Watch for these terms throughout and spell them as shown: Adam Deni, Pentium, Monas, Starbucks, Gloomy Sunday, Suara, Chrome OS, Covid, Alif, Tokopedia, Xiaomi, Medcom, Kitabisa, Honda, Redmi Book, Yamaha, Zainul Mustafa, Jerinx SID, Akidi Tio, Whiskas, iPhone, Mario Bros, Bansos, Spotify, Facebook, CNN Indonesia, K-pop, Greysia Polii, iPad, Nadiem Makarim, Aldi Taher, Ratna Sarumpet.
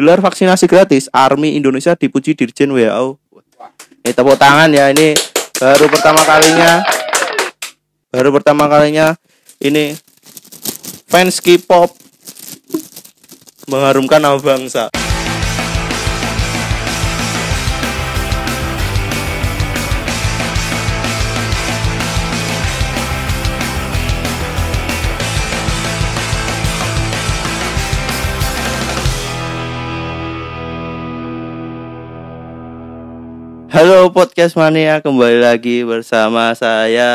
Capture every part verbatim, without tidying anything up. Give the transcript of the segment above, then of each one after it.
Gelar vaksinasi gratis Army Indonesia dipuji Dirjen W H O. Ini tepuk tangan ya, ini baru pertama kalinya. Baru pertama kalinya ini fans K-pop mengharumkan nama bangsa. Halo Podcast Mania, kembali lagi bersama saya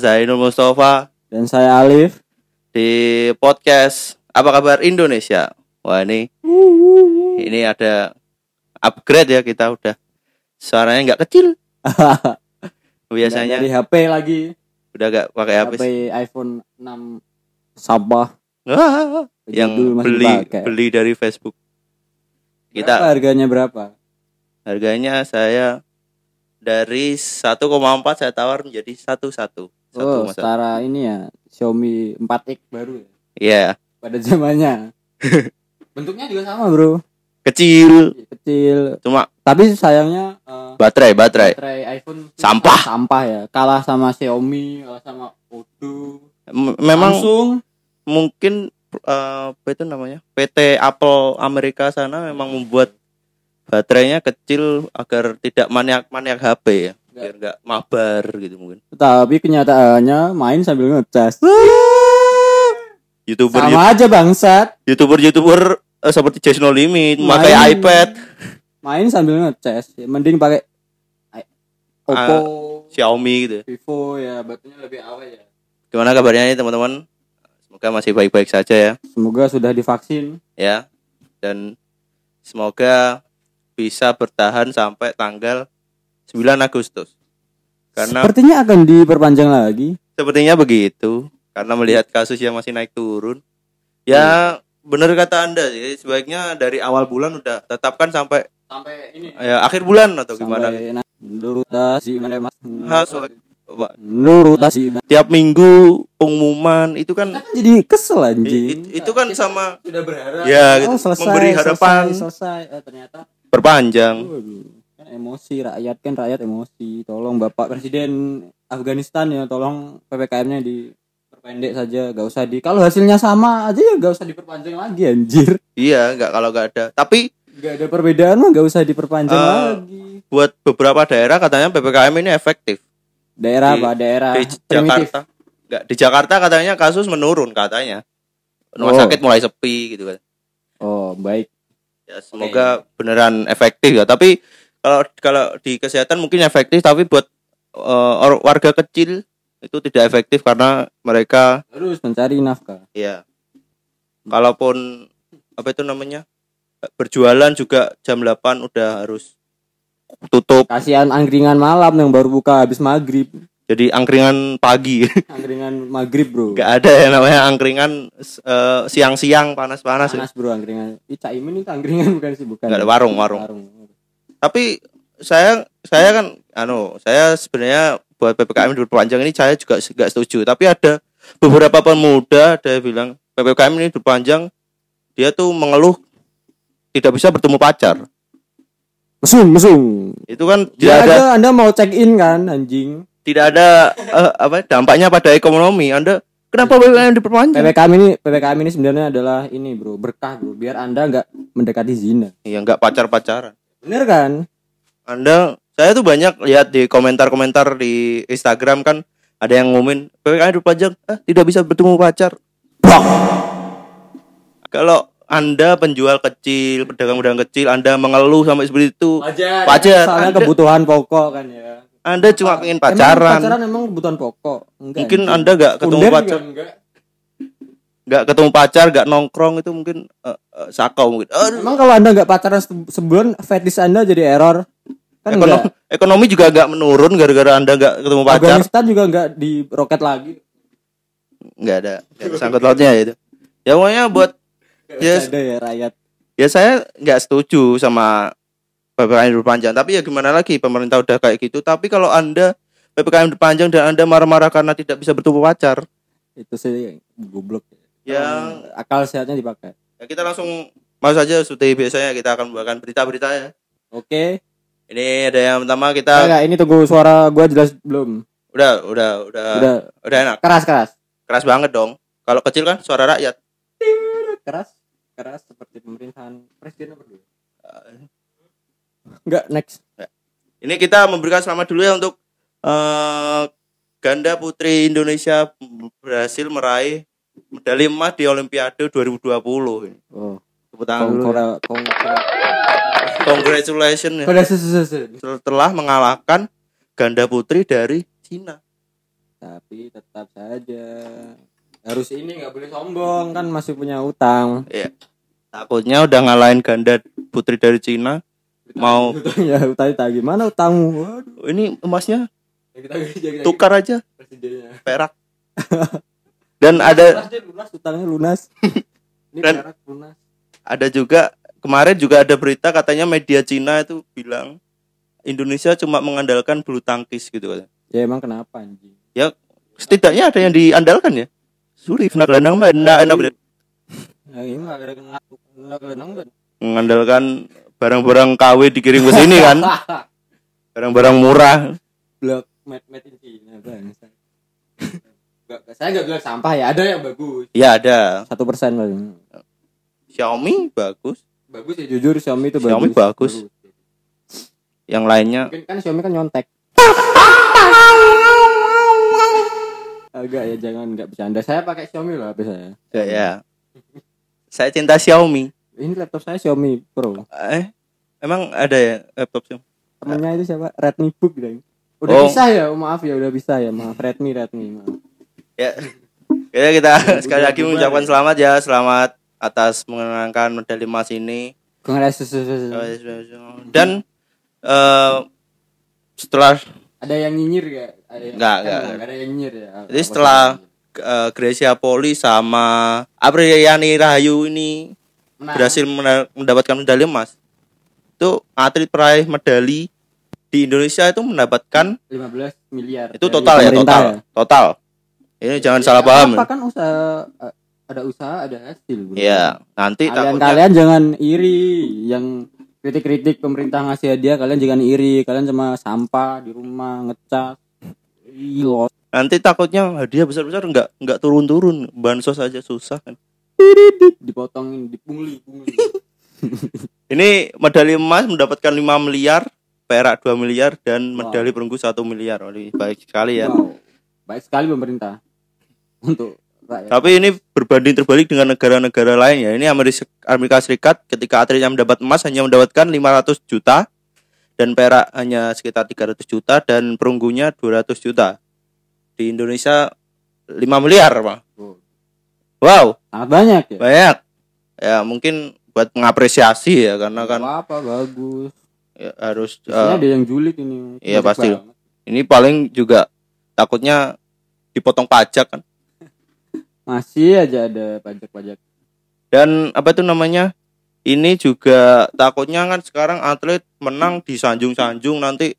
Zainul Mustafa dan saya Alif di podcast Apa Kabar Indonesia. Wah ini ini ada upgrade ya, kita udah suaranya nggak kecil. Biasanya dari H P lagi. Udah nggak pakai H P. H P iPhone enam Sabah. Ah, yang beli pakai. beli dari Facebook. Kita berapa harganya berapa? Harganya saya dari satu koma empat saya tawar menjadi satu koma satu. Oh, setara ini ya, Xiaomi empat X baru ya? Iya. Yeah. Pada zamannya. Bentuknya juga sama, Bro. Kecil. Kecil. Cuma tapi sayangnya uh, baterai, baterai. Baterai iPhone sampah. Sampah ya. Kalah sama Xiaomi, kalah sama Oppo. M- memang Samsung mungkin uh, apa itu namanya? P T Apple Amerika sana memang membuat baterainya kecil agar tidak maniak-maniak H P ya, biar nggak mabar gitu mungkin. Tapi kenyataannya main sambil ngecas. YouTuber sama aja bangsat. YouTuber-YouTuber eh, seperti Jason nol limit pakai iPad. Main sambil ngecas, mending pakai Oppo, uh, Xiaomi gitu. Vivo ya, baterainya lebih awet ya. Gimana kabarnya nih teman-teman? Semoga masih baik-baik saja ya. Semoga sudah divaksin ya. Dan semoga bisa bertahan sampai tanggal sembilan Agustus. Karena sepertinya akan diperpanjang lagi. Sepertinya begitu, karena melihat kasus yang masih naik turun. Ya, hmm. benar kata Anda sih, sebaiknya dari awal bulan udah tetapkan sampai sampai ini. Ya, akhir bulan atau gimana? Lurutasi Mas. Lurutasi. Tiap minggu pengumuman itu kan nah, jadi kesel anjing. It, itu kan sama sudah berharap. Ya, oh, selesai, memberi harapan selesai, selesai. Eh, ternyata perpanjang. Kan emosi rakyat, kan rakyat emosi. Tolong Bapak Presiden Afghanistan ya, tolong P P K M-nya diperpendek saja, enggak usah di. Kalau hasilnya sama aja ya enggak usah diperpanjang lagi anjir. Iya, enggak kalau enggak ada. Tapi enggak ada perbedaan mah enggak usah diperpanjang uh, lagi. Buat beberapa daerah katanya P P K M ini efektif. Daerah di, apa? Daerah di Jakarta. Enggak, di Jakarta katanya kasus menurun katanya. Rumah oh. sakit mulai sepi gitu kan. Oh, baik. Ya, semoga okay. beneran efektif ya. Tapi kalau kalau di kesehatan mungkin efektif, tapi buat uh, warga kecil itu tidak efektif karena mereka harus mencari nafkah. Iya. Kalaupun apa itu namanya berjualan juga jam delapan udah harus tutup. Kasihan angkringan malam yang baru buka habis maghrib. Jadi angkringan pagi. Angkringan maghrib bro. Gak ada ya namanya angkringan uh, siang-siang panas-panas. Panas bro angkringan. Ica ini angkringan bukan sih bukan. Gak ada warung-warung. Warung. Tapi saya saya kan, ano saya sebenarnya buat P P K M diperpanjang ini saya juga gak setuju. Tapi ada beberapa pemuda ada yang bilang P P K M ini diperpanjang dia tuh mengeluh tidak bisa bertemu pacar. Mesum mesum. Itu kan tidak ya, ada. Anda mau check in kan anjing. Tidak ada uh, apa dampaknya pada ekonomi. Anda kenapa P P K M diperpanjang? P P K M ini P P K M ini sebenarnya adalah ini bro, berkah bro, biar Anda enggak mendekati zina. Iya, enggak pacar-pacaran. Bener kan? Anda saya tuh banyak lihat di komentar-komentar di Instagram kan ada yang ngumumin P P K M diperpanjang, eh, tidak bisa bertemu pacar. Bang. Kalau Anda penjual kecil, pedagang-pedagang kecil, Anda mengeluh sampai seperti itu. Wajar, pacar, soalnya anda, kebutuhan pokok kan ya. Anda cuma ingin pacaran. Emang pacaran emang kebutuhan pokok. Enggak, mungkin enggak. Anda enggak ketemu Under pacar. Enggak. enggak ketemu pacar, enggak nongkrong itu mungkin uh, uh, sakau mungkin. Aduh. Emang kalau Anda enggak pacaran sebulan fetish Anda jadi error. Kan Ekonom- ekonomi juga enggak menurun gara-gara Anda enggak ketemu pacar. Afghanistan juga enggak diroket lagi. Enggak ada. Enggak ada sangkut lautnya itu. Ya pokoknya buat ya, ada ya rakyat. Ya saya enggak setuju sama P P K M diperpanjang, tapi ya gimana lagi pemerintah udah kayak gitu. Tapi kalau Anda P P K M diperpanjang dan Anda marah-marah karena tidak bisa bertemu pacar, itu sih goblok. Ya, akal sehatnya dipakai. Ya kita langsung Mas aja sudah biasanya kita akan membawakan berita-beritanya. Oke. Ini ada yang pertama kita. Enggak, ini tunggu suara gua jelas belum. Udah, udah, udah. Udah, udah enak. Keras-keras. Keras banget dong. Kalau kecil kan suara rakyat. Keras, keras seperti pemerintahan presiden nomor dua. Enggak, next. Ini kita memberikan selamat dulu ya untuk uh, ganda putri Indonesia berhasil meraih medali emas di Olimpiade dua ribu dua puluh. Oh. Tepuk tangan dulu. Congratulations. Setelah mengalahkan ganda putri dari Cina. Tapi tetap saja harus ini, nggak boleh sombong kan, masih punya utang. Iya. Takutnya udah ngalahin ganda putri dari Cina. Mau ya utang utang gimana utangmu? Waduh. Ini emasnya tukar aja perak. Dan ada lunas, utangnya lunas. Ini perak lunas. Ada juga kemarin juga ada berita katanya media Cina itu bilang Indonesia cuma mengandalkan bulu tangkis gitu katanya. Ya emang kenapa anjing? Ya setidaknya ada yang diandalkan ya. Sulit nak gelandang mah enggak enak bener. Ya gimana gara gelandang kan mengandalkan barang-barang K W dikirim ke sini kan. Barang-barang murah. Blok made made in China, Bang. Enggak, saya enggak bilang sampah ya, ada yang bagus. Ya ada. satu persen Bang. Xiaomi bagus. Bagus ya jujur Xiaomi itu bagus. Xiaomi bagus. bagus. Yang lainnya mungkin kan Xiaomi kan nyontek. Agak ya jangan enggak bercanda. Saya pakai Xiaomi loh H P saya. Ya ya. Saya cinta Xiaomi. Ini laptop saya Xiaomi Pro. Eh, emang ada ya laptop Xiaomi? Temennya itu siapa? Redmi Book gitu. Udah oh. bisa ya, maaf ya, udah bisa ya, maaf Redmi, Redmi. Maaf. Ya. Ya kita sekali lagi mengucapkan selamat ya, selamat atas mengenangkan medali emas ini. Congratulations. Dan uh, setelah ada yang nyinyir gak? Ada yang enggak, enggak, enggak. Ada yang nyinyir ya. Jadi setelah uh, Greysia Polii sama Apriyani Rahayu ini menang, berhasil mendapatkan medali emas. Itu atlet peraih medali di Indonesia itu mendapatkan lima belas miliar. Itu total ya, total. Ya? Total. Ini ya, jangan ya, salah paham. Apa kan usaha ada usaha ada hasil. Iya, nanti kalian, takutnya kalian jangan iri yang kritik-kritik pemerintah ngasih hadiah, kalian jangan iri, kalian cuma sampah di rumah ngecas. Ilot. Nanti takutnya hadiah besar-besar enggak enggak turun-turun, bansos aja susah kan. Dipotongin, dipungli, pungli. Ini medali emas mendapatkan lima miliar, perak dua miliar dan medali wow. perunggu satu miliar. Baik sekali ya. Wow. Baik sekali pemerintah untuk rakyat. Tapi ini berbanding terbalik dengan negara-negara lain ya. Ini Amerika Serikat ketika atletnya mendapat emas hanya mendapatkan lima ratus juta dan perak hanya sekitar tiga ratus juta dan perunggunya dua ratus juta. Di Indonesia lima miliar, Pak. Wow. Wow, sangat banyak ya. Banyak. Ya mungkin buat mengapresiasi ya karena kan apa bagus. Ya, harus uh, ada yang julid ini. Iya pasti. Banget. Ini paling juga takutnya dipotong pajak kan. Masih aja ada pajak-pajak. Dan apa itu namanya? Ini juga takutnya kan sekarang atlet menang disanjung-sanjung nanti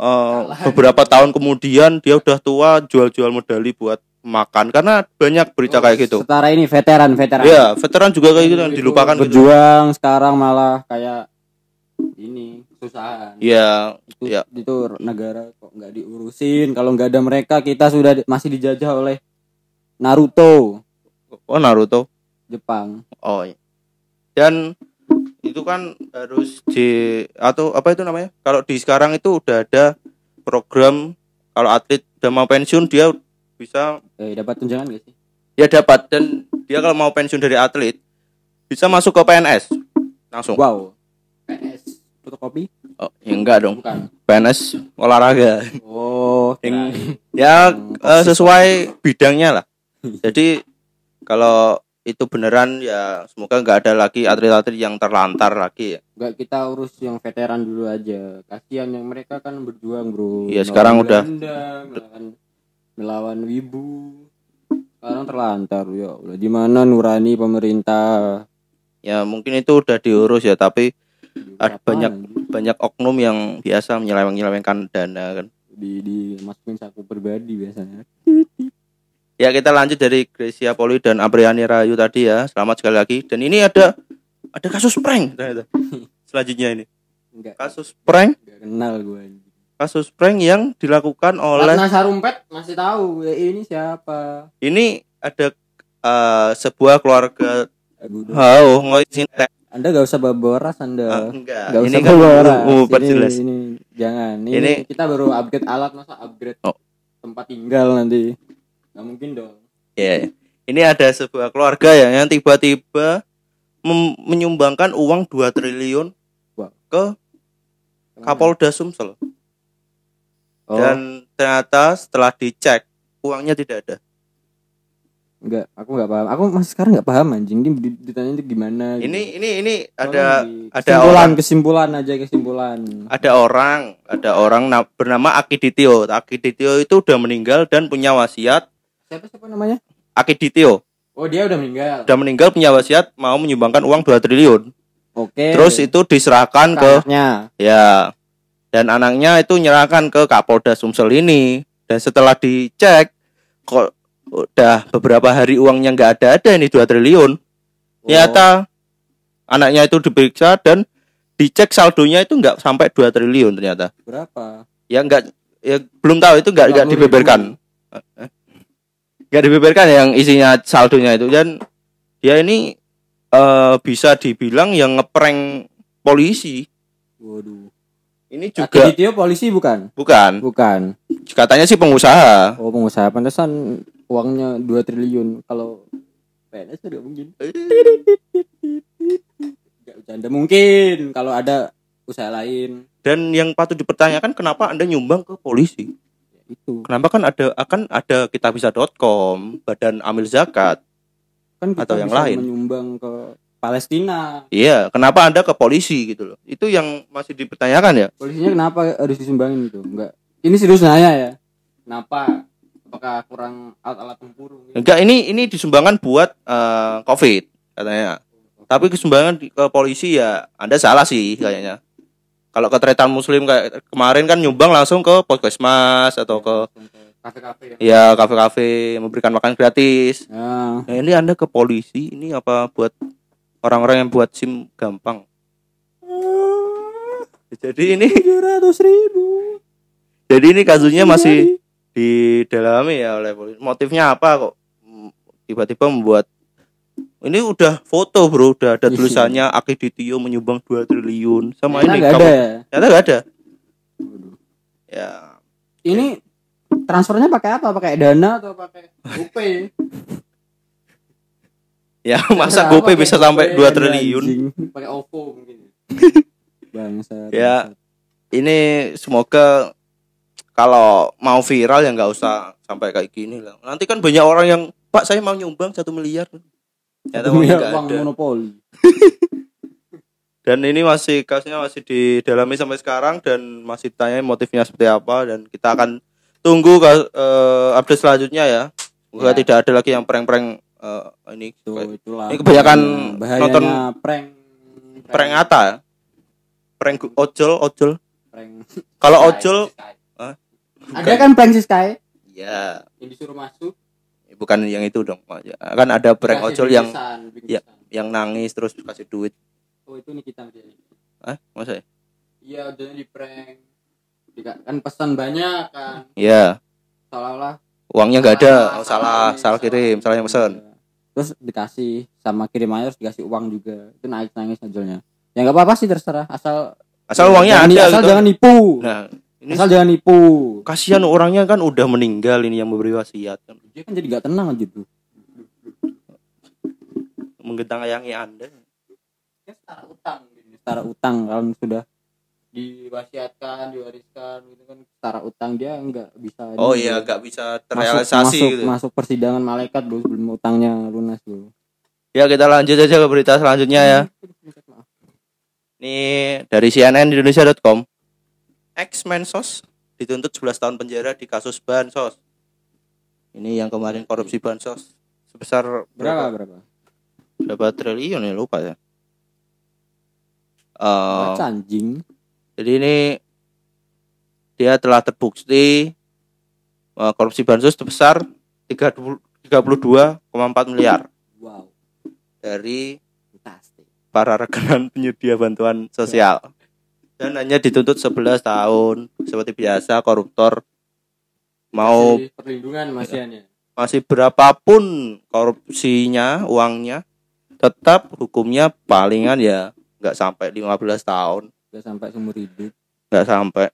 uh, beberapa tahun kemudian dia udah tua jual-jual medali buat makan karena banyak berita oh, kayak gitu. Setara ini veteran, veteran. Iya, veteran juga kayak gitu yang dilupakan berjuang gitu. Sekarang malah kayak ini susah. Iya, itu, ya. Itu negara kok enggak diurusin. Kalau enggak ada mereka kita sudah masih dijajah oleh Naruto. Oh, Naruto. Jepang. Oh. Iya. Dan itu kan harus di atau apa itu namanya? Kalau di sekarang itu udah ada program kalau atlet udah mau pensiun dia bisa eh, dapat tunjangan gak sih? Ya dapat, dan dia kalau mau pensiun dari atlet bisa masuk ke P N S langsung. Wow. P N S fotokopi? Oh, ya enggak dong. Bukan. P N S olahraga. Oh. Yang, ya eh, sesuai bidangnya lah. Jadi kalau itu beneran ya semoga nggak ada lagi atlet-atlet yang terlantar lagi ya. Nggak, kita urus yang veteran dulu aja. Kasihan yang mereka kan berjuang bro. Iya sekarang udah. Belanda, melawan wibu sekarang terlantar ya. Di mana nurani pemerintah ya mungkin itu udah diurus ya tapi di ada banyak nanti? Banyak oknum yang biasa menyeleweng-nyelewengkan dana kan di dimasukin saku pribadi biasanya. Ya kita lanjut dari Greysia Polii dan Apriyani Rahayu tadi ya, selamat sekali lagi. Dan ini ada ada kasus prank ternyata. Selanjutnya ini enggak, kasus prank enggak kenal gue. Kasus prank yang dilakukan oleh Ratna Sarumpet masih tahu ya, ini siapa? Ini ada uh, sebuah keluarga Hao Ngoi Sintek. Anda gak usah boras Anda. Uh, enggak. Gak usah ini boras. Kan, uh, perjelas. Ini, ini jangan. Ini, ini kita baru upgrade alat, masa upgrade oh. tempat tinggal nanti. Gak mungkin dong. Ya. Yeah. Ini ada sebuah keluarga ya yang tiba-tiba mem- menyumbangkan uang dua triliun ke Kapolda Sumsel. Oh. Dan ternyata setelah dicek uangnya tidak ada. Enggak, aku enggak paham. Aku masih sekarang enggak paham anjing, ini ditanya itu gimana gitu. Ini ini ini ada kesimpulan, ada orang kesimpulan aja kesimpulan. Ada orang, ada orang bernama Akidi Tio. Akidi Tio itu udah meninggal dan punya wasiat. Siapa siapa namanya? Akidi Tio. Oh, dia udah meninggal. Udah meninggal punya wasiat mau menyumbangkan uang dua triliun. Oke. Terus itu diserahkan ke anaknya. Ya. Dan anaknya itu nyerahkan ke Kapolda Sumsel ini. Dan setelah dicek kok udah beberapa hari uangnya nggak ada-ada ini dua triliun. Ternyata oh. anaknya itu diperiksa dan dicek saldonya itu nggak sampai dua triliun ternyata. Berapa? Ya nggak, ya belum tahu itu nggak nggak dibeberkan. Nggak dibeberkan yang isinya saldonya itu, dan dia ini uh, bisa dibilang yang ngeprank polisi. Waduh. Ini juga Akidi Tio polisi bukan? Bukan. Bukan. Katanya sih pengusaha. Oh, pengusaha. Pantesan uangnya dua triliun. Kalau P N S itu gak mungkin. Gak bercanda mungkin kalau ada usaha lain. Dan yang patut dipertanyakan, kenapa Anda nyumbang ke polisi? Ya, itu. Kenapa kan ada akan ada kitabisa dot com, Badan Amil Zakat kan atau yang lain menyumbang ke Palestina. Iya, kenapa Anda ke polisi gitu loh. Itu yang masih dipertanyakan ya. Polisinya kenapa harus disumbangin gitu? Enggak. Ini serius nanya ya. Kenapa? Apakah kurang alat-alat tempur? Gitu? Enggak, ini ini disumbangkan buat uh, Covid katanya. Oh, tapi kesumbangan ke polisi ya Anda salah sih kayaknya. Kalau ketretan muslim kayak kemarin kan nyumbang langsung ke Puskesmas atau ke kafe-kafe ya. Ya, kafe-kafe memberikan makan gratis. Ya. Nah, ini Anda ke polisi, ini apa buat orang-orang yang buat SIM gampang. Jadi ini tujuh ratus ribu. Jadi ini kasusnya masih didalami ya oleh polisi. Motifnya apa kok tiba-tiba membuat ini? Udah foto bro, udah ada tulisannya Akidi Tio menyumbang dua triliun sama ini. Ternyata nggak ada. Nggak ada. Ya. Ini transfernya pakai apa? Pakai Dana atau pakai GoPay? Ya, masa GoPay bisa sampai dua triliun? Pakai Oppo mungkin. Bangsa. Ya. Ini semoga kalau mau viral ya enggak usah sampai kayak gini lah. Nanti kan banyak orang yang, "Pak, saya mau nyumbang satu miliar." Ternyata uang monopoli. Dan ini masih kasusnya masih didalami sampai sekarang dan masih ditanyain motifnya seperti apa, dan kita akan tunggu uh, update selanjutnya ya. Semoga ya. Tidak ada lagi yang prank-prank. Uh, ini, tuh, ini kebanyakan nonton prank prank Atta, prank ojol ojol. Kalau ojol, huh? Ada kan prank Sky? Iya. Yang disuruh masuk? Bukan yang itu dong. Kan ada prank ojol yang ya, yang nangis terus kasih duit. Oh itu nih kita jadi. Ah, masa ya? Iya, ojolnya di prank. Kan pesan banyak kan? Iya. Seolah-olah uangnya nggak ada. Oh, salah, salah kirim, salah yang pesan. Terus dikasih sama kirimannya, terus dikasih uang juga. Itu naik nangis ojolnya. Ya nggak apa-apa sih, terserah, asal asal uangnya jangan, ada asal gitu. Jangan nipu. Nah, ini asal jangan nipu. Kasihan orangnya kan udah meninggal ini yang memberi wasiat. Dia kan jadi nggak tenang gitu. Menggentang-ayangi Anda. Ya setara utang gitu. Setara utang kalau sudah diwasiatkan, diwariskan gitu kan setara utang, dia nggak bisa. Oh iya, nggak bisa terrealisasi masuk, gitu. Masuk persidangan malaikat dulu sebelum utangnya lunas dulu. Ya kita lanjut aja ke berita selanjutnya ya. Ini dari C N N Indonesia dot com. Ex-Mensos dituntut sebelas tahun penjara di kasus bansos. Ini yang kemarin korupsi bansos sebesar berapa? Berapa? Berapa triliun ya, lupa ya. Uh, anjing. Jadi ini dia telah terbukti uh, korupsi bansos sebesar tiga puluh dua koma empat miliar. Wow. Dari para rekanan penyedia bantuan sosial. Dan hanya dituntut sebelas tahun seperti biasa koruptor. Mau masih perlindungan masih ya, hanya. Masih berapapun korupsinya, uangnya, tetap hukumnya palingan ya enggak sampai lima belas tahun, enggak sampai seumur hidup. Enggak sampai.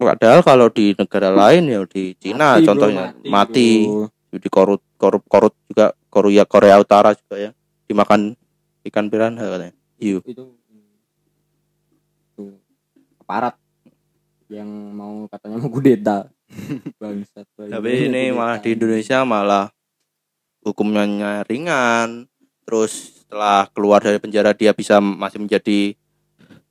Padahal kalau di negara lain ya di Cina mati, contohnya bro, mati, mati. Di korup korup korup juga Korea Korea Utara juga ya dimakan ikan piranha katanya. Iya. Itu, itu aparat yang mau katanya mau kudeta. Bangsat. Tapi ini malah di Indonesia malah hukumnya ringan. Terus setelah keluar dari penjara dia bisa masih menjadi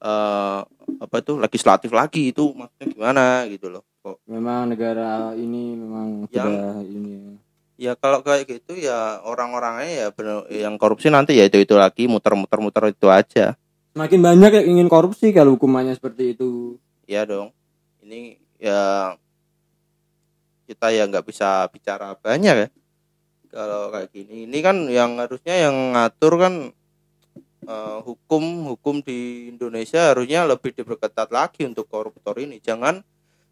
Uh, apa itu legislatif lagi, itu maksudnya gimana gitu loh. Kok memang negara ini memang sudah ini ya kalau kayak gitu ya orang-orangnya ya bener, yang korupsi nanti ya itu itu lagi muter-muter-muter itu aja. Semakin banyak yang ingin korupsi kalau hukumannya seperti itu. Iya dong. Ini ya kita ya nggak bisa bicara banyak ya kalau kayak gini. Ini kan yang harusnya yang ngatur kan Uh, hukum hukum di Indonesia harusnya lebih diperketat lagi untuk koruptor ini. Jangan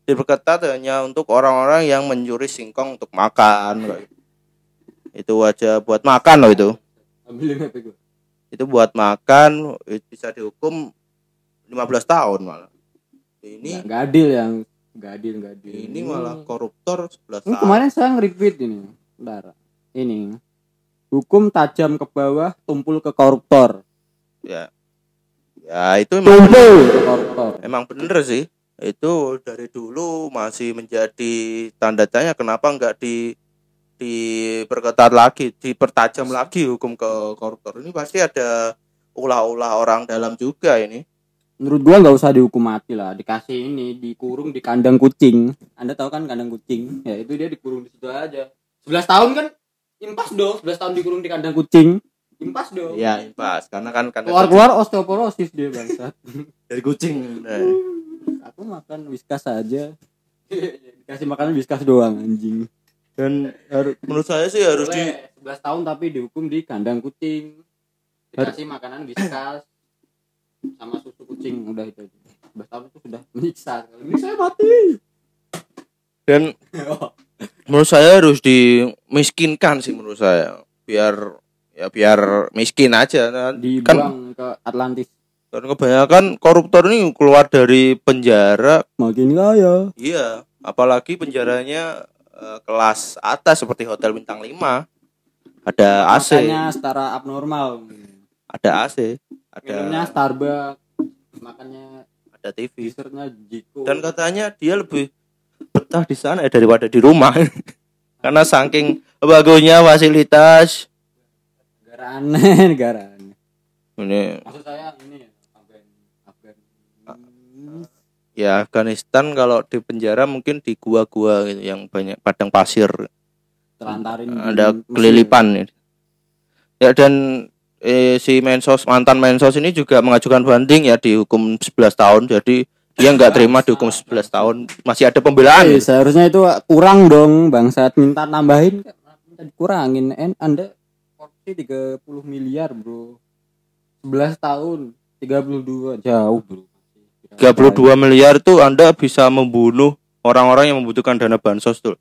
diperketat hanya untuk orang-orang yang mencuri singkong untuk makan. Kayak. Itu aja buat makan loh itu. Ambilin H P gua. Itu buat makan bisa dihukum lima belas tahun malah. Ini nggak adil yang nggak adil nggak adil. Ini malah koruptor sebelas tahun. Kemarin saya nge-retweet ini, Dara. Ini hukum tajam ke bawah, tumpul ke koruptor. Ya, ya itu emang bener. Emang bener sih. Itu dari dulu masih menjadi tanda tanya kenapa nggak di diperketat lagi, dipertajam lagi hukum ke koruptor. Ini pasti ada ulah-ulah orang dalam juga ini. Menurut gua nggak usah dihukum mati lah, dikasih ini dikurung di kandang kucing. Anda tahu kan kandang kucing? Ya itu dia dikurung di situ aja. sebelas tahun kan impas dong, sebelas tahun dikurung di kandang kucing. Impas dong. Iya, impas. Karena kan keluar-keluar osteoporosis dia bangsat. Dari kucing. Nah. Aku makan Whiskas aja. Dikasih makanan Whiskas doang anjing. Dan harus, menurut saya sih harus boleh, di sebelas tahun tapi dihukum di kandang kucing. Dikasih makanan Whiskas sama susu kucing, udah itu aja. sebelas tahun itu sudah menyiksa. Ini saya mati. Dan menurut saya harus dimiskinkan sih menurut saya. Biar ya biar miskin aja kan, dibuang ke Atlantis. Kan kebanyakan koruptor ini keluar dari penjara makin kaya. Iya, apalagi penjaranya uh, kelas atas seperti hotel bintang lima. Ada A C. Makannya setara abnormal. Ada A C, ada minumnya Starbucks, makannya ada T V, dessertnya Jiko. Dan katanya dia lebih betah di sana eh, daripada di rumah. Karena saking bagusnya fasilitas aneh negara aneh. Ini maksud saya ini ya Afgan Afgan ya Afghanistan kalau di penjara mungkin di gua-gua gitu yang banyak padang pasir telantarin ada kelilipan ya. Ya dan eh, si mensos mantan mensos ini juga mengajukan banding ya dihukum sebelas tahun jadi dia nggak terima dihukum sebelas tahun masih ada pembelaan. Eh, seharusnya itu kurang dong bangsat minta nambahin minta dikurangin en Anda tiga puluh miliar bro. Sebelas tahun tiga puluh dua jauh bro. Tiga puluh dua miliar tuh Anda bisa membunuh orang-orang yang membutuhkan dana bansos tuh.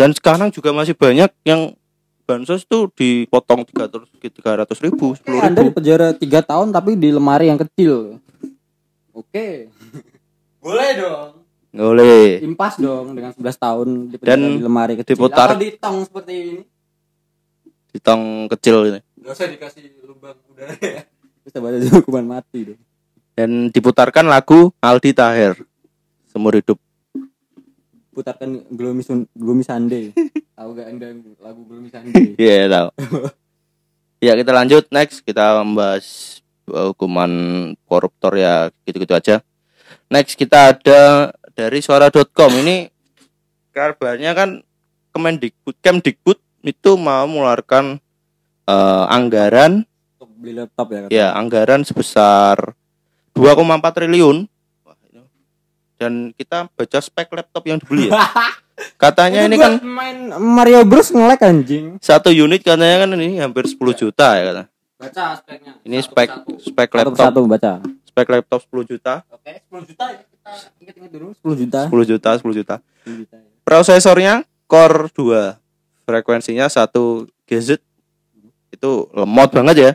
Dan sekarang juga masih banyak yang bansos tuh dipotong tiga ratus ribu, sepuluh ribu. Oke, Anda di penjara tiga tahun tapi di lemari yang kecil. Oke. Boleh dong. Boleh. Impas dong dengan sebelas tahun di penjara dan di lemari kecil diputar, atau di tong seperti ini di tong kecil ini. Nggak usah dikasih lubang udara ya. Bisa baca hukuman mati deh. Dan diputarkan lagu Aldi Taher Semur Hidup. Putarkan Gloomy Sun- Gloomy Sunday. Tahu gak Anda lagu Gloomy Sunday? Iya, yeah, tahu. Ya, kita lanjut next kita membahas hukuman koruptor ya gitu-gitu aja. Next kita ada dari suara dot com ini kabarnya kan Kemendikbud Kemdikbud itu mau mengeluarkan uh, anggaran untuk beli laptop ya, ya anggaran sebesar dua koma empat triliun. Wah, ini. Dan kita baca spek laptop yang dibeli ya. Katanya ini kan main Mario Bros nge-lag anjing. Satu unit katanya kan ini hampir sepuluh juta ya kata. Baca speknya. Ini satu spek satu. Spek laptop. Satu baca. Spek laptop sepuluh juta. Oke, sepuluh juta ya. Kita ingat-ingat dulu sepuluh juta. sepuluh juta, sepuluh juta. sepuluh juta ya. Prosesornya Core dua. Frekuensinya satu gigahertz. Itu lemot banget ya.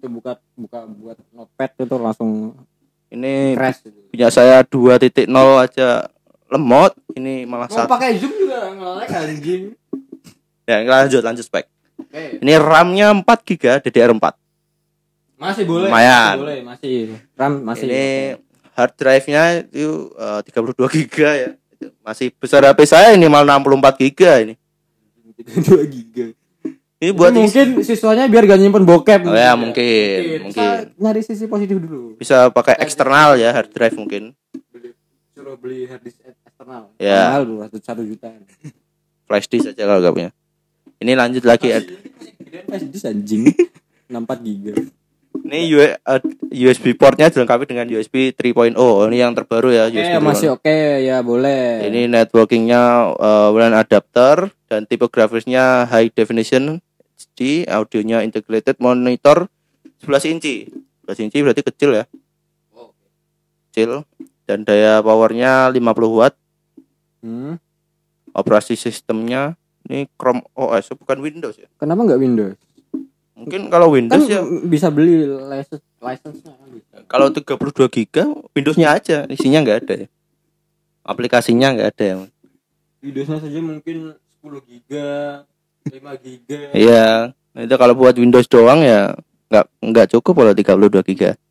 Itu buka buka buat notepad itu langsung ini crash. Punya saya dua titik nol aja lemot, ini malah satu. Mau pakai zoom juga ngelek anjing. Ya, lanjut lanjut spek. Okay. Ini RAM-nya empat giga byte D D R empat. Masih boleh. Lumayan. Masih boleh, masih. RAM masih. Ini hard drive-nya itu uh, tiga puluh dua giga byte ya. Masih besar H P saya ini malah enam puluh empat giga byte ini. tiga puluh dua giga byte. Ini buat ini mungkin isi... siswanya biar gak nyimpen bokep. Oh ya, mungkin, mungkin. mungkin. Nyari sisi positif dulu. Bisa pakai eksternal ya hard drive mungkin. Suruh beli hard disk eksternal. Ya. Mahal satu juta. Flash disk aja kalau gak punya. Ini lanjut lagi ad. Ini anjing enam puluh empat giga byte. Ini U S B portnya dilengkapi dengan U S B tiga titik nol. Ini yang terbaru ya. Oke, okay, masih oke okay, ya boleh. Ini networkingnya uh, WLAN adapter dan tipe grafisnya high definition H D. Audionya integrated monitor sebelas inci. sebelas inci berarti kecil ya. Kecil. Dan daya powernya lima puluh watt. Hmm. Operasi sistemnya ini Chrome O S bukan Windows ya. Kenapa enggak Windows? Mungkin kalau Windows kan ya bisa beli license license-nya bisa. Kalau tiga puluh dua giga byte Windows-nya aja, isinya enggak ada ya. Aplikasinya enggak ada ya. Windows-nya saja mungkin sepuluh giga byte, lima giga byte. Iya, itu kalau buat Windows doang ya enggak enggak cukup kalau tiga puluh dua giga byte.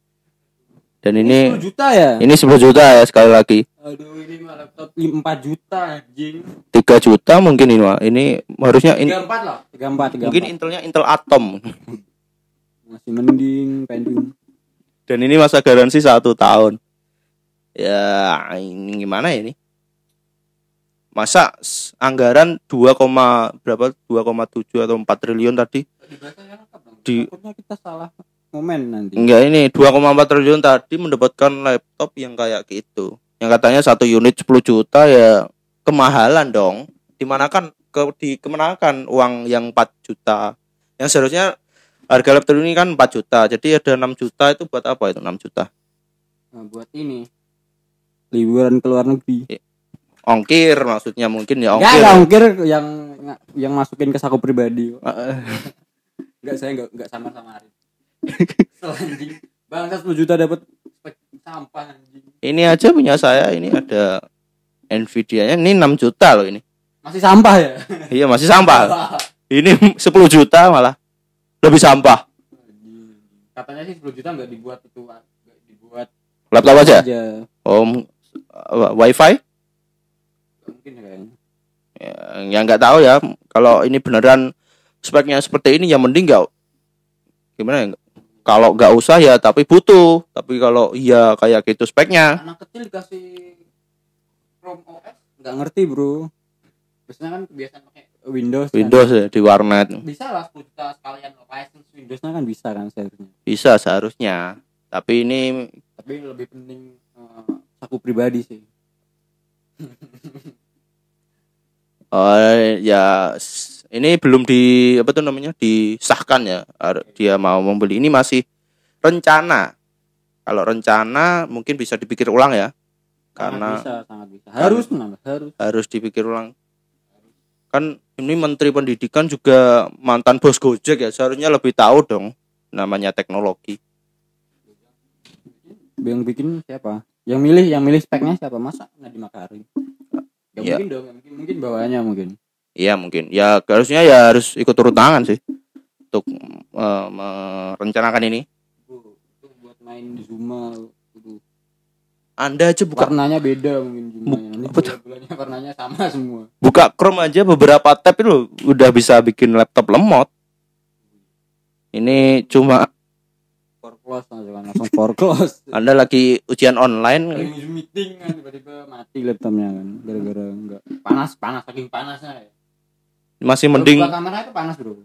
Dan ini, ini sepuluh juta ya? Ini sepuluh juta ya sekali lagi. Aduh, ini mah laptop empat juta anjing. tiga juta mungkin ini mah. Ini harusnya ini tiga puluh empat lah. tiga puluh empat, tiga puluh empat. Mungkin Intelnya Intel Atom. Masih mending Pentium. Dan ini masa garansi satu tahun. Ya, ini gimana ya ini? Masa anggaran dua, berapa? dua koma tujuh atau empat triliun tadi? Di takutnya kita salah. Momen nanti. Enggak, ini dua koma empat triliun tadi mendapatkan laptop yang kayak gitu. Yang katanya satu unit sepuluh juta ya kemahalan dong. Dimana kan ke, dikemenakan uang yang empat juta. Yang seharusnya harga laptop ini kan empat juta. Jadi ada enam juta itu buat apa itu enam juta? Nah, buat ini. Liburan ke luar negeri. Ya. Ongkir maksudnya mungkin ya ongkir. Enggak, ongkir yang yang masukin ke saku pribadi. Enggak, saya enggak enggak sama-sama hari. Selanjutnya bangsa sepuluh juta dapat sampah anjing. Ini aja punya saya ini ada Nvidia-nya ini enam juta loh ini. Masih sampah ya? Iya, masih sampah. Ini sepuluh juta malah lebih sampah. Katanya sih sepuluh juta enggak dibuat itu, enggak dibuat laptop aja. aja. Oh, Wi-Fi? Mungkin kayaknya. Ya, yang enggak tahu ya. Kalau ini beneran speknya seperti ini yang mending enggak gimana ya? Kalau nggak usah ya tapi butuh, tapi kalau iya kayak gitu speknya. Anak kecil dikasih Chrome O S nggak ngerti bro. Biasanya kan kebiasaan pakai Windows. Windows kan? Ya di warnet. Bisa lah sepuluh juta sekalian license Windows-nya kan bisa kan seharusnya. Bisa seharusnya, tapi ini. Tapi lebih penting uh, aku pribadi sih. Oh ya. Ini belum di apa tuh namanya disahkan ya. Dia mau membeli ini masih rencana. Kalau rencana mungkin bisa dipikir ulang ya. Karena sangat bisa, sangat bisa. Harus, harus, harus. Harus dipikir ulang. Kan ini Menteri Pendidikan juga mantan bos Gojek ya. Seharusnya lebih tahu dong namanya teknologi. Yang bikin siapa? Yang milih, yang milih speknya siapa? Masa Nadiem Makarim? Gak ya. Mungkin dong, mungkin, mungkin bawaannya mungkin. Iya mungkin, ya harusnya ya harus ikut turun tangan sih untuk uh, merencanakan ini. Bu, itu buat main Zuma, bu. Anda aja buka. Warnanya beda mungkin Zuma. Bulannya warnanya sama semua. Buka Chrome aja beberapa tab itu udah bisa bikin laptop lemot. Ini cuma. Forclose langsung forclose. Anda lagi ujian online. Lagi meeting kan tiba-tiba mati laptopnya kan, gara-gara enggak panas panas saking panasnya. Ya. Masih mending buka kamar itu panas bro.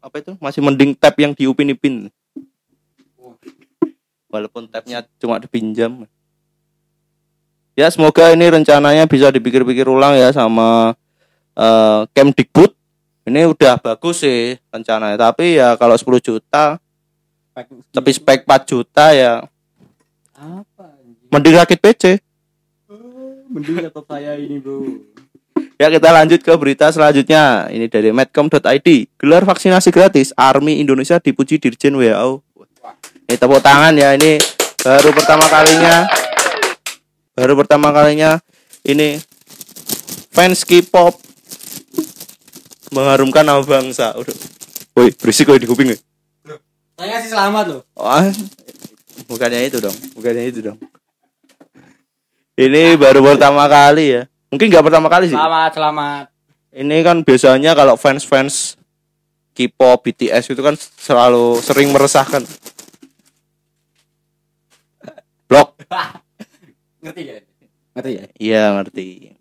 Apa itu masih mending tab yang diupin-ipin oh. Walaupun tabnya cuma dipinjam ya. Semoga ini rencananya bisa dipikir-pikir ulang ya sama uh, Kemdikbud. Ini udah bagus sih rencananya, tapi ya kalau sepuluh juta spek tapi spek empat juta ya apa anjing? Mending rakit P C. Oh, mending laptop saya ini bro. Ya kita lanjut ke berita selanjutnya. Ini dari medcom.id. Gelar vaksinasi gratis Army Indonesia dipuji Dirjen W H O. Ini tepuk tangan ya, ini baru pertama kalinya. Baru pertama kalinya ini fans K-pop mengharumkan nama bangsa. Udah. Woi, berisik kok di kuping. Saya ngasih selamat loh. Oh, bukannya itu dong, bukannya itu dong. Ini baru pertama kali ya. Mungkin nggak pertama kali sih. Selamat, selamat. Ini kan biasanya kalau fans-fans K-pop, B T S itu kan selalu sering meresahkan. Blok. Ngerti ya? Ngerti ya? Iya ngerti.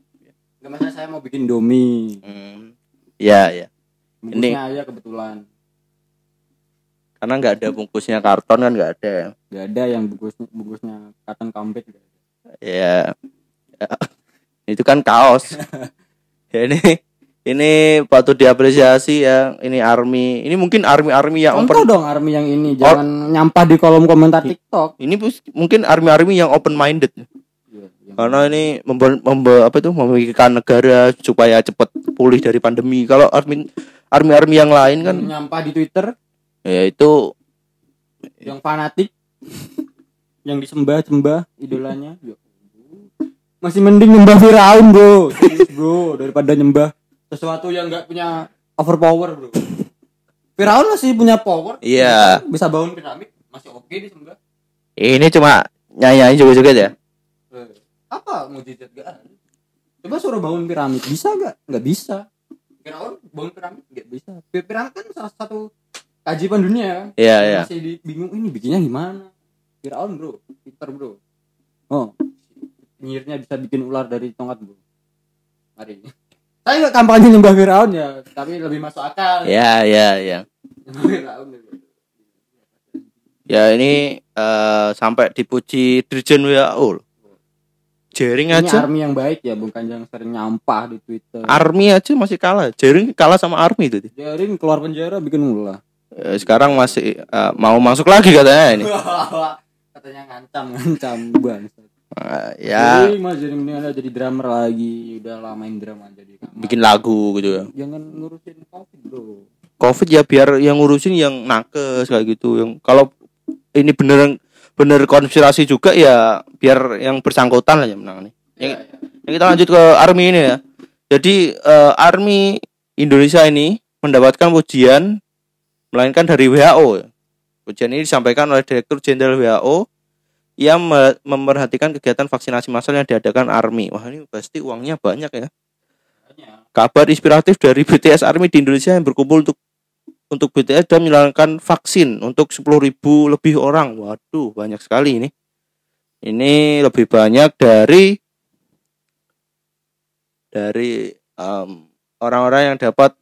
Nggak masalah, saya mau bikin domi. Hmm. Ya ya. Bungkusnya ini aja kebetulan. Karena nggak ada bungkusnya karton kan nggak ada. Nggak ada yang bungkus bungkusnya karton kambing. Ya. Ya. Itu kan kaos. Ya ini ini patut diapresiasi ya. Ini army, ini mungkin army-army yang contoh open dong, army yang ini jangan Or... nyampah di kolom komentar TikTok. Ini mungkin army-army yang open minded. Ya, yang karena ini membe, membe apa itu memikirkan negara supaya cepat pulih dari pandemi. Kalau army army-army yang lain kan nyampah di Twitter. Ya itu yang fanatik yang disembah-sembah idolanya. Masih mending nyembah Firaun bro, bro, daripada nyembah sesuatu yang nggak punya overpower bro. Firaun masih punya power, iya. Yeah. Bisa bangun piramid, masih oke okay disembah. Ini cuma nyanyi joget-joget ya. Apa mujizat gak? Coba suruh bangun piramid, bisa gak? Nggak bisa. Firaun bangun piramid nggak bisa. Piramid kan salah satu keajaiban dunia. Iya yeah, iya. Yeah. Masih bingung ini bikinnya gimana? Firaun bro, pinter bro. Oh. Nyirnya bisa bikin ular dari tongkat bro. Mari. Saya nggak kampanye nyembah Firaun ya, tapi lebih masuk akal. Ya ya ya. Ya ini uh, sampai dipuji Dirjen W H O. Jering ini aja. Army yang baik ya, bukan yang sering nyampah di Twitter. Army aja masih kalah. Jering kalah sama Army itu. Jering keluar penjara bikin ular. Eh, sekarang masih uh, mau masuk lagi katanya ini. Katanya ngancam ngancam bangsa. Uh, ya. Jadi mas jadi mendingan jadi drummer lagi, udah lamain drama jadi. Kamar. Bikin lagu gitu ya. Jangan ngurusin covid bro. Covid ya biar yang ngurusin yang nakes kayak gitu. Yang kalau ini beneran bener konspirasi juga ya biar yang bersangkutan lah yang menang nih. Ya, ya. Ya, kita lanjut ke army ini ya. Jadi uh, army Indonesia ini mendapatkan pujian melainkan dari W H O. Pujian ini disampaikan oleh Direktur Jenderal W H O yang memperhatikan kegiatan vaksinasi massal yang diadakan Army. Wah ini pasti uangnya banyak ya. Banyak. Kabar inspiratif dari B T S Army di Indonesia yang berkumpul untuk untuk B T S dan menyelenggarakan vaksin untuk sepuluh ribu lebih orang. Waduh banyak sekali ini. Ini lebih banyak dari dari um, orang-orang yang dapat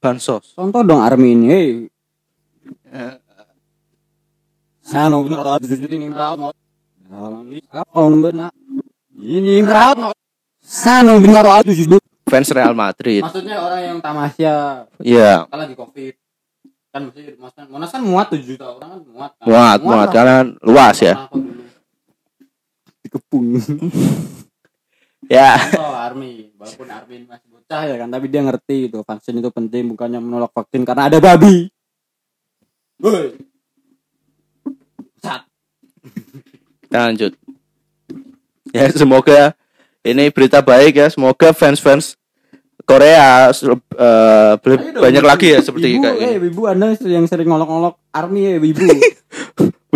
bansos. Contoh dong Army ini. Hey. Uh, Sano benar ini benar. Sano benar. Ini benar. Sano benar itu fans Real Madrid. Maksudnya orang yang tamasya. Iya. Kalau di Covid kan mesti maksudnya Monas kan muat tujuh juta orang kan muat. Kan? Muat, muat kan luas ya. Dikepung. Ya. Oh, Army, walaupun Army masih bocah ya kan, tapi dia ngerti itu vaksin itu penting, bukannya menolak vaksin karena ada babi. Woi. Kita lanjut ya, semoga ini berita baik ya, semoga fans-fans Korea uh, lebih banyak dong, lagi ya seperti ibu, kayak eh, ini. Wibu Anda yang sering ngolok-ngolok Army ya Wibu.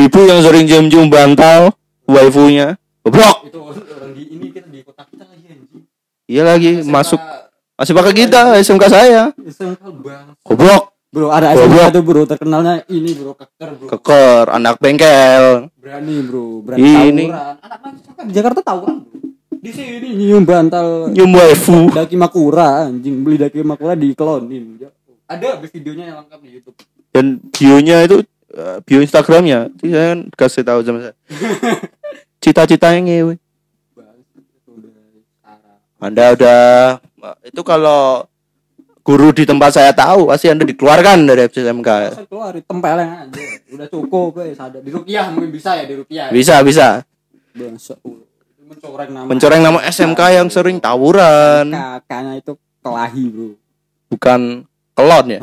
Wibu yang sering cium-cium bantal waifunya bobrok itu orang di ini kita di kota kita lagi anjing. Iya lagi S M K, masuk masih pakai kita S M K saya S M K bang bobrok. Bro, ada S M K itu bro, terkenalnya ini bro, keker bro. Keker, anak bengkel. Berani bro, berani ini. Tawuran. Anak-anak S M K di Jakarta tawuran bro. Di sini nyium bantal. Nyium waifu. Daki Makura, anjing. Beli Daki Makura diklonin. Ada videonya yang lengkap di YouTube. Dan bio-nya itu, bio Instagramnya. Itu saya kan kasih tahu sama saya. Cita-citanya ngewe. Anda udah, itu kalau guru di tempat saya tahu, pasti Anda dikeluarkan dari F C M K. Saya keluar, tempeleng aja. Udah cukup, guys. Ada di rupiah mungkin bisa ya, di rupiah. Ya? Bisa, bisa. Bangsa. Mencoreng nama. Mencoreng nama S M K yang sering tawuran. Kakaknya itu kelahi, Bro. Bukan kelon ya?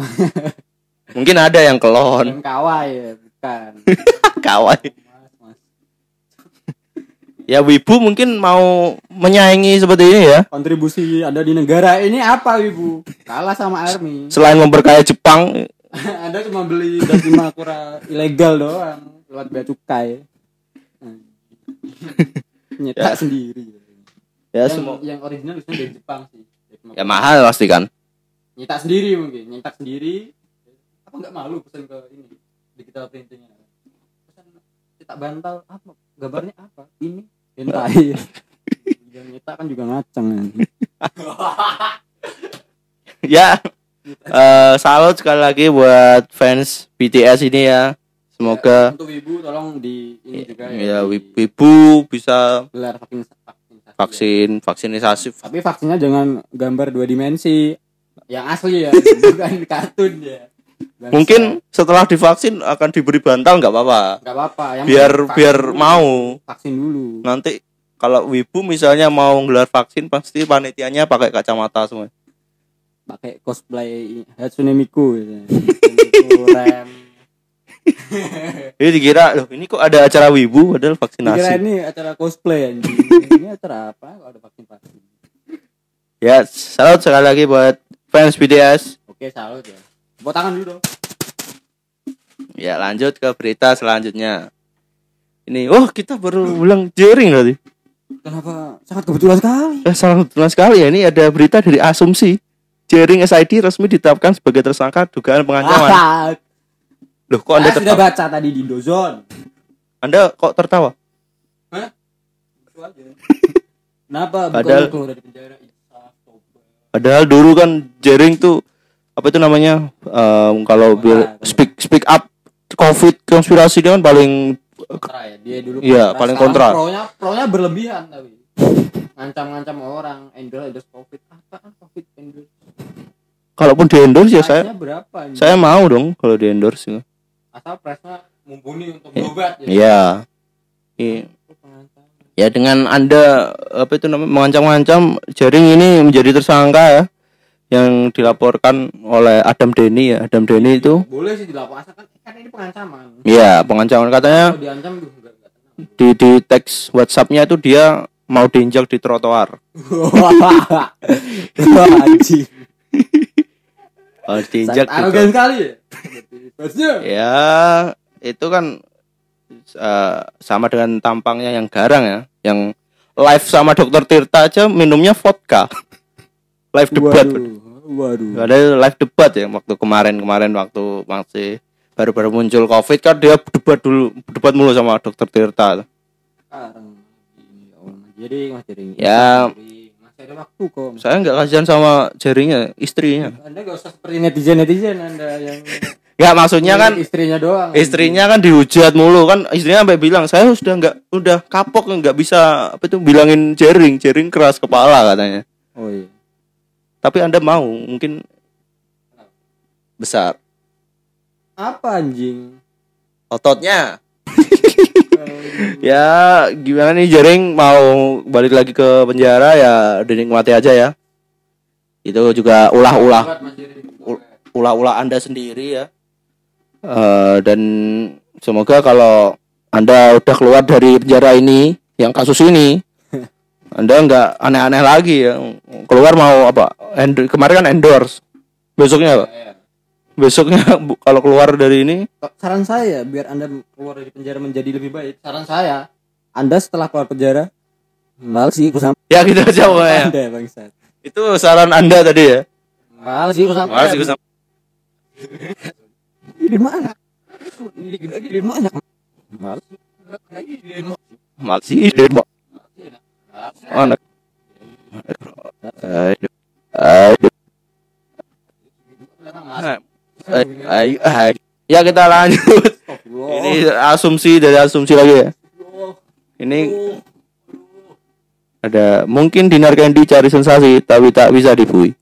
Mungkin ada yang kelon. Yang kawai ya, bukan. Kawai. Mas, mas. Ya Wibu mungkin mau menyaingi seperti ini ya. Kontribusi ada di negara ini apa Wibu? Kalah sama Army. Selain memperkaya Jepang, Anda cuma beli Dashima Akura ilegal doang lewat bea cukai. Nyetak ya. Sendiri. Ya, yang, semua yang original itu dari Jepang sih. Ya mahal pasti kan. Nyetak sendiri mungkin, nyetak sendiri. Apa enggak malu pesan ke ini digital printingnya? Pesan cetak bantal apa? Gambarnya apa? Ini hentai. Yang nyetak kan juga ngaceng kan. Ya. Uh, salut sekali lagi buat fans B T S ini ya. Semoga ya, untuk Wibu tolong di ini ya, juga ya. Ya Wibu bisa gelar vaksin, vaksin, vaksin ya. Vaksinisasi. Tapi vaksinnya jangan gambar dua dimensi yang asli ya, bukan kartun ya. Bangsa. Mungkin setelah divaksin akan diberi bantal nggak apa-apa. Nggak apa-apa. Yang biar biar dulu, mau vaksin dulu. Nanti kalau Wibu misalnya mau gelar vaksin pasti panitianya pakai kacamata semua. Pakai cosplay Hatsune Miku. Ya. Rem. Jadi dikira loh ini kok ada acara wibu padahal vaksinasi. Dikira ini acara cosplay anjing. Ini acara apa? Kok ada vaksin-vaksin. Ya, salut sekali lagi buat fans B T S. Oke, salut ya. Tepuk tangan dulu dong. Ya, lanjut ke berita selanjutnya. Ini oh, kita baru ulang jering tadi. Kenapa? Sangat kebetulan sekali. Eh, sangat kebetulan sekali ya, ini ada berita dari Asumsi. Jerinx S I D resmi ditetapkan sebagai tersangka dugaan pengancaman. Ah. Loh, kok Anda sudah baca tadi di Dozon. Anda kok tertawa? Hah? Itu aja. Kenapa? Padahal keluar dari penjara. Padahal dulu kan Jering tuh apa itu namanya? Um, kalau oh, bil- nah, speak speak up Covid konspirasi dia kan paling kontra ya. Dia dulu kontra. Iya, paling kontra. Pro-nya pro-nya berlebihan tapi. Ngancam-ngancam orang endorse endorse Covid. Apaan Covid endorse? Kalaupun di endorse ya saya berapa, ya? Saya mau dong kalau di endorse ya. Asal price-nya mumpuni untuk berobat ya. Iya. Ya. Ya dengan Anda apa itu namanya mengancam-ancam Jering ini menjadi tersangka ya yang dilaporkan oleh Adam Deni ya. Adam Deni itu boleh sih dilaporkan kan ini pengancaman. Iya, pengancaman katanya. Kalau diancam tuh enggak tenang. Di di teks WhatsApp-nya itu dia mau diinjak di trotoar. Wah. Anjing. Oh, diinjak arogan kali ya? Ya itu kan uh, sama dengan tampangnya yang garang ya, yang live sama dokter Tirta aja minumnya vodka. Live debat. Waduh. Waduh. Ada live debat ya waktu kemarin-kemarin waktu masih baru-baru muncul Covid kan dia debat dulu, debat mulu sama dokter Tirta. Sekarang jadi Mas Jering. Ya. Ada waktu kok. Saya enggak kasihan sama Jeringnya, istrinya. Anda enggak usah seperti netizen-netizen Anda yang enggak maksudnya kan istrinya doang. Istrinya kan dihujat mulu kan istrinya sampai bilang, "Saya sudah enggak udah kapok enggak bisa apa itu bilangin Jering, Jering keras kepala," katanya. Oh iya. Tapi Anda mau mungkin besar. Apa anjing? Ototnya. Ya gimana nih Jering mau balik lagi ke penjara ya dinikmati aja ya. Itu juga ulah-ulah ulah-ulah Anda sendiri ya. Uh, dan semoga kalau Anda udah keluar dari penjara ini yang kasus ini Anda nggak aneh-aneh lagi ya. Keluar mau apa? End- kemarin kan endorse. Besoknya apa? Besoknya kalau keluar dari ini saran saya biar Anda keluar dari penjara menjadi lebih baik. Saran saya Anda setelah keluar penjara mal sih ku sampai. Ya gitu aja pokoknya. Anda bangsat. Itu saran Anda tadi ya. Mal sih ku sampai. Mal sih ku sampai. Di mana? Di mana? Mal. Mal sih di mana? Anak. Aduh. Aduh. Ay, ay, ay. Ya kita lanjut. Ini asumsi dari asumsi lagi ya. Ini ada mungkin Dinar Candy cari sensasi tapi tak bisa dibui.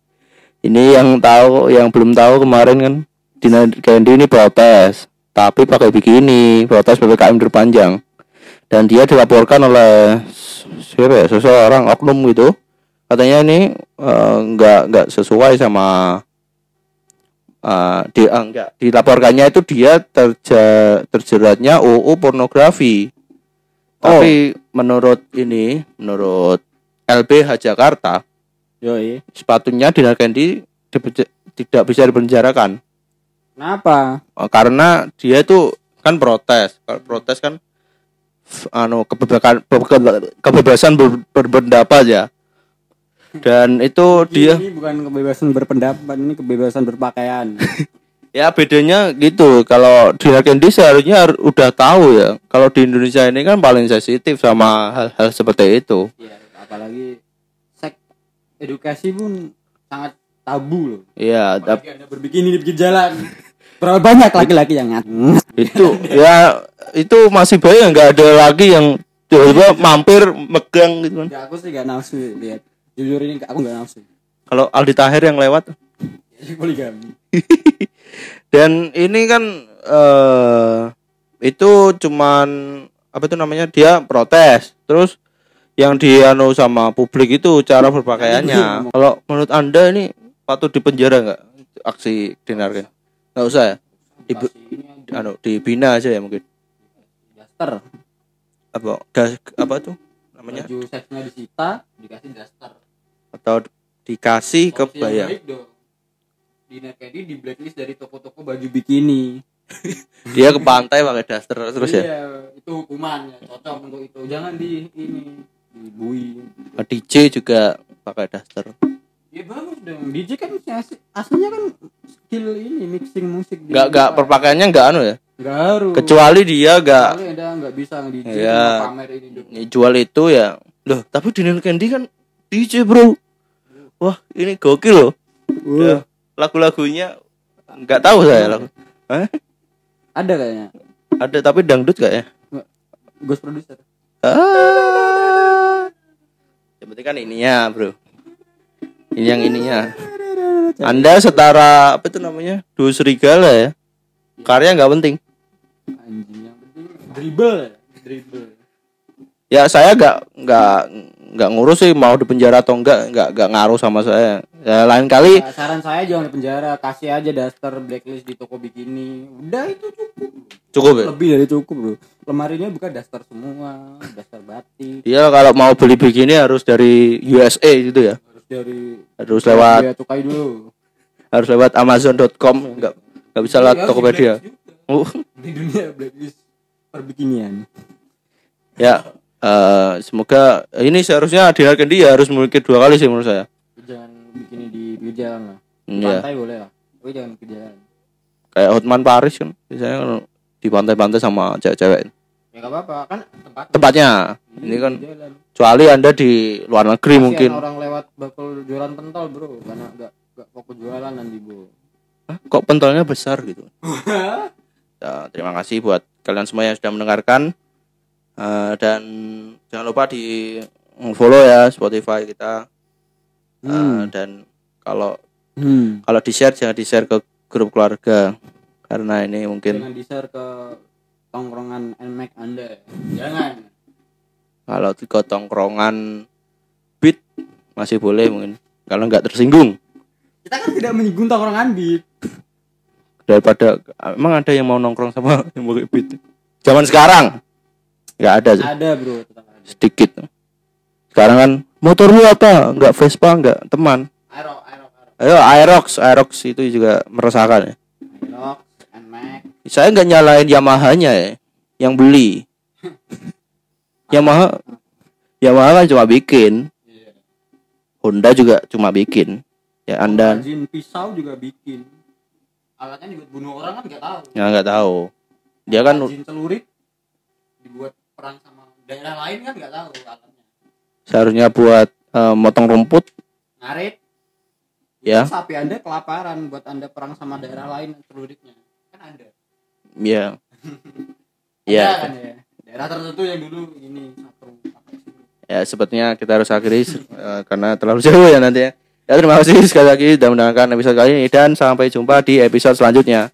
Ini yang tahu, yang belum tahu kemarin kan Dinar Candy ini protes, tapi pakai bikini, protes P P K M terpanjang. Dan dia dilaporkan oleh siapa ya, seseorang oknum gitu. Katanya ini enggak uh, enggak sesuai sama uh, di uh, enggak dilaporkannya itu dia terje, terjeratnya U U pornografi. Oh. Tapi menurut ini, menurut L B H Jakarta, yoi, sepatunya Dinar Candy di, tidak bisa dipenjarakan. Kenapa? Karena dia itu kan protes. Kalau protes kan anu kebebasan kebebasan ber, berpendapat ya. Dan itu dia ini bukan kebebasan berpendapat, ini kebebasan berpakaian. Ya bedanya gitu. Kalau Dinar Candy seharusnya udah tahu ya. Kalau di Indonesia ini kan paling sensitif sama hal-hal seperti itu. Ya, apalagi edukasi pun sangat tabu loh. Iya, tapi ada berbikini di pinggir jalan. Berapa banyak laki-laki yang ngat. Itu ya itu masih banyak, nggak ada lagi yang coba mampir megang gitu kan. Ya, aku sih nggak nafsu lihat. Jujur ini aku nggak nafsu. Kalau Aldi Taher yang lewat poligami. Dan ini kan uh, itu cuman apa itu namanya dia protes. Terus yang dianu sama publik itu cara berpakaiannya. Kalau menurut Anda ini patut dipenjara nggak aksi Dinar Candy? Nggak usah ya? Dibu, anu dibina aja ya mungkin. Daster. Apa? Gas, apa tuh namanya? Baju seksnya disita, dikasih daster. Atau dikasih kebaya. Dinar Candy di blacklist dari toko-toko baju bikini. Dia ke pantai pakai daster terus ya? Iya, itu hukumannya. Cocok untuk itu. Jangan di ini. Bui. D J juga pakai daster. Ya bagus dong. D J kan asli, aslinya kan skill ini mixing musik. Enggak enggak perpakaiannya enggak anu ya? Enggak harus. Kecuali dia enggak enggak bisa D J ya, pamer ini dong. Jual itu ya. Loh, tapi Dinar Candy kan D J, Bro. Wah, ini gokil loh. Uh. Ya, lagu-lagunya enggak tahu saya lagu. Hah? Ada kayaknya. Ada tapi dangdut kayaknya. Ghost producer. Ah. Berarti kan ininya bro, ini yang ininya. Anda setara apa itu namanya duo serigala ya. Karya nggak penting. Anjing yang penting dribble, dribble. Ya saya nggak nggak nggak ngurus sih mau dipenjara atau enggak, nggak nggak ngaruh sama saya. Ya, lain kali. Ya, saran saya jangan dipenjara, kasih aja daster blacklist di toko bikini. Udah itu cukup. Cukup ya? Lebih dari cukup bro. Lemarinya bukan daster semua, daster batik. Iya, kalau mau beli begini harus dari U S A gitu ya. Harus dari harus lewat ya, cukai dulu. Harus lewat amazon dot com, enggak enggak bisa lewat ya, Tokopedia. Uh. Di dunia blacklist perbikinian. Ya, uh, semoga ini seharusnya Dinar Candy ya harus memiliki dua kali sih menurut saya. Jangan bikini di pinggir jalan lah. Pantai ya. Boleh lah. Tapi jangan ke jalan. Kayak Hotman Paris kan biasanya kan di pantai-pantai sama cewek-cewek. Ya enggak apa-apa, kan tempatnya. Tempatnya. Ini, ini kan kecuali Anda di luar negeri. Kasian mungkin. Orang lewat bakul jualan pentol, Bro. Karena enggak enggak fokus jualan nanti, Bro. Hah? Kok pentolnya besar gitu? Nah, terima kasih buat kalian semua yang sudah mendengarkan. Uh, dan jangan lupa di follow ya Spotify kita. Uh, hmm. Dan kalau hmm. kalau di-share jangan di-share ke grup keluarga. Karena ini mungkin jangan di-share ke tongkrongan N M A C Anda. Jangan. Kalau di tongkrongan beat masih boleh mungkin. Kalau enggak tersinggung. Kita kan tidak menyinggung tongkrongan beat. Daripada emang ada yang mau nongkrong sama yang pakai beat. Zaman sekarang enggak ada. Ada, Bro, tetap ada. Sedikit. Sekarang kan motor lu apa? Enggak Vespa, enggak teman. Aerox, Aerox. Aerox, Aerox itu juga meresahkan ya. Aerox. Saya nggak nyalain Yamaha-nya ya, yang beli. Yamaha, Yamaha kan cuma bikin. Yeah. Honda juga cuma bikin. Ya Anda. Jin pisau juga bikin. Alatnya dibuat bunuh orang kan nggak tahu. Ya nggak tahu. Dia kan. Jin celurit dibuat perang sama daerah lain kan nggak tahu alatnya. Seharusnya buat uh, motong rumput. Ngarit. Ya. Sapi Anda kelaparan buat Anda perang sama daerah lain celuritnya. Ada. Ya. Ya. Kan, ya. Daerah tertentu yang dulu ini satu. Ya, sepertinya kita harus akhiri uh, karena terlalu jauh ya nanti ya. Ya terima kasih sekali lagi sudah mendengarkan episode kali ini dan sampai jumpa di episode selanjutnya.